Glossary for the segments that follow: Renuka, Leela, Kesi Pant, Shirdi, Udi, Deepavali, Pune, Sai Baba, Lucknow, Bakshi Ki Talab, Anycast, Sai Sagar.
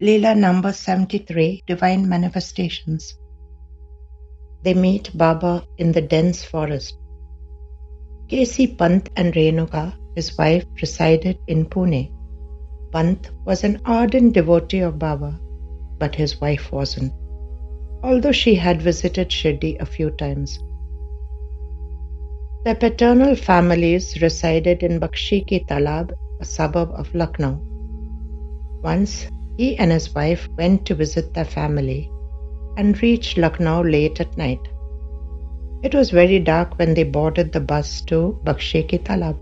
Leela number 73, Divine Manifestations. They meet Baba in the dense forest. Kesi Pant and Renuka, his wife, resided in Pune. Pant was an ardent devotee of Baba, but his wife wasn't, although she had visited Shirdi a few times. Their paternal families resided in Bakshi Ki Talab, a suburb of Lucknow. Once, he and his wife went to visit their family and reached Lucknow late at night. It was very dark when they boarded the bus to Bakshi Ki Talab.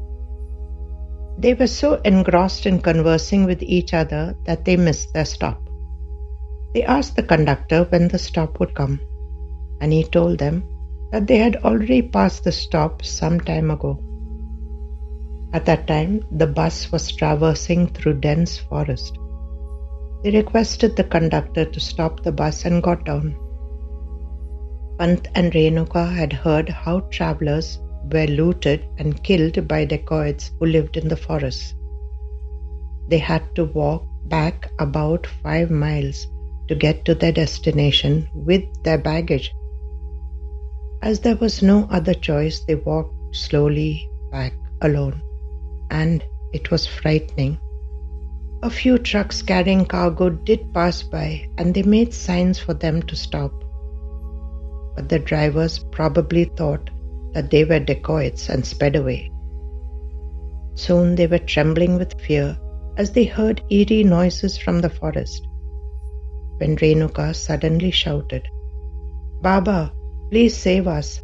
They were so engrossed in conversing with each other that they missed their stop. They asked the conductor when the stop would come, and he told them that they had already passed the stop some time ago. At that time, the bus was traversing through dense forest. They requested the conductor to stop the bus and got down. Pant and Renuka had heard how travellers were looted and killed by dacoits who lived in the forest. They had to walk back about 5 miles to get to their destination with their baggage. As there was no other choice, they walked slowly back alone, and it was frightening. A few trucks carrying cargo did pass by, and they made signs for them to stop. But the drivers probably thought that they were dacoits and sped away. Soon they were trembling with fear as they heard eerie noises from the forest, when Renuka suddenly shouted, "Baba, please save us."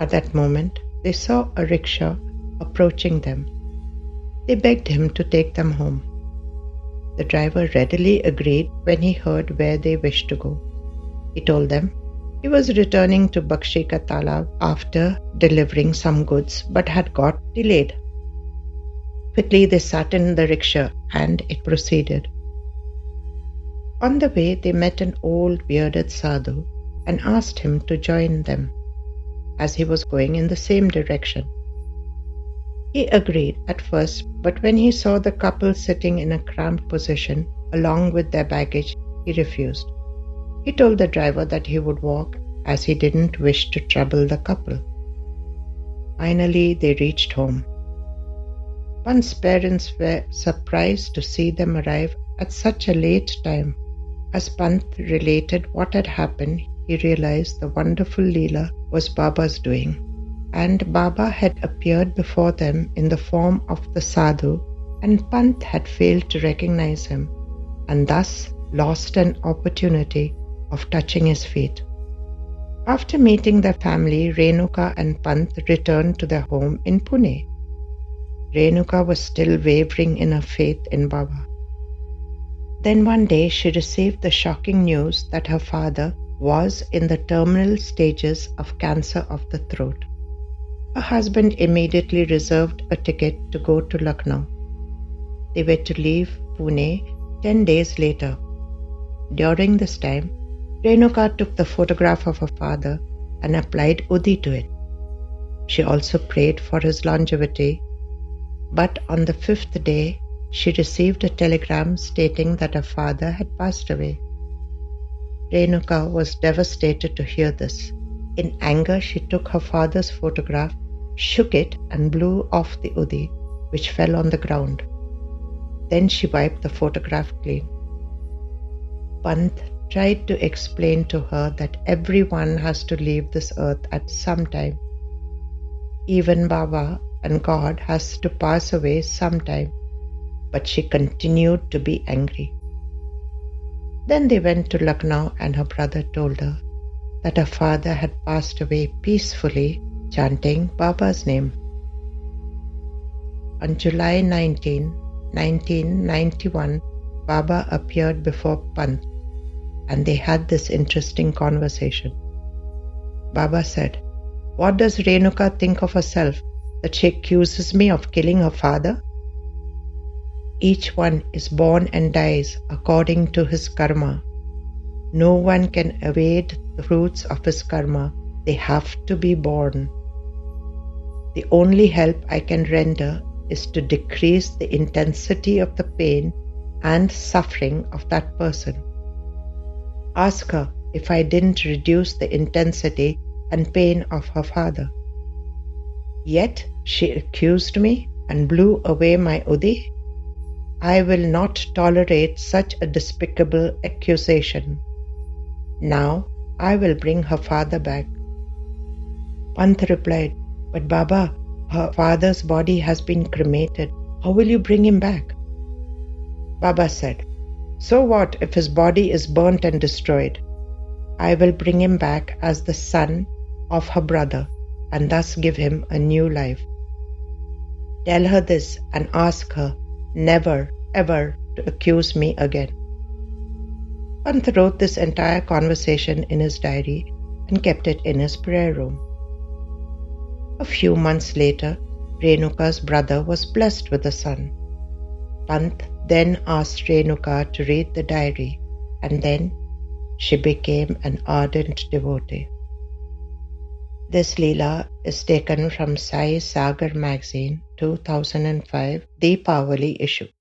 At that moment, they saw a rickshaw approaching them. They begged him to take them home. The driver readily agreed when he heard where they wished to go. He told them he was returning to Bakshi Ki Talab after delivering some goods but had got delayed. Quickly they sat in the rickshaw and it proceeded. On the way they met an old bearded sadhu and asked him to join them, as he was going in the same direction. He agreed at first, but when he saw the couple sitting in a cramped position along with their baggage, he refused. He told the driver that he would walk, as he didn't wish to trouble the couple. Finally, they reached home. Pant's parents were surprised to see them arrive at such a late time. As Pant related what had happened, he realized the wonderful Leela was Baba's doing, and Baba had appeared before them in the form of the sadhu, and Pant had failed to recognize him, and thus lost an opportunity of touching his feet. After meeting their family, Renuka and Pant returned to their home in Pune. Renuka was still wavering in her faith in Baba. Then one day she received the shocking news that her father was in the terminal stages of cancer of the throat. Her husband immediately reserved a ticket to go to Lucknow. They were to leave Pune 10 days later. During this time, Renuka took the photograph of her father and applied Udi to it. She also prayed for his longevity, but on the 5th day, she received a telegram stating that her father had passed away. Renuka was devastated to hear this. In anger, she took her father's photograph, shook it and blew off the Udi, which fell on the ground. Then she wiped the photograph clean. Pant tried to explain to her that everyone has to leave this earth at some time. Even Baba and God has to pass away sometime, but she continued to be angry. Then they went to Lucknow, and her brother told her that her father had passed away peacefully, chanting Baba's name. On July 19, 1991, Baba appeared before Pant, and they had this interesting conversation. Baba said, "What does Renuka think of herself, that she accuses me of killing her father? Each one is born and dies according to his karma. No one can evade the fruits of his karma. They have to be born. The only help I can render is to decrease the intensity of the pain and suffering of that person. Ask her if I didn't reduce the intensity and pain of her father. Yet she accused me and blew away my Udi. I will not tolerate such a despicable accusation. Now I will bring her father back. Pant replied, But Baba, her father's body has been cremated. How will you bring him back? Baba said, So what if his body is burnt and destroyed? I will bring him back as the son of her brother and thus give him a new life. Tell her this and ask her never, ever to accuse me again. Pant wrote this entire conversation in his diary and kept it in his prayer room. A few months later, Renuka's brother was blessed with a son. Pant then asked Renuka to read the diary, and then she became an ardent devotee. This Leela is taken from Sai Sagar magazine 2005 Deepavali issue.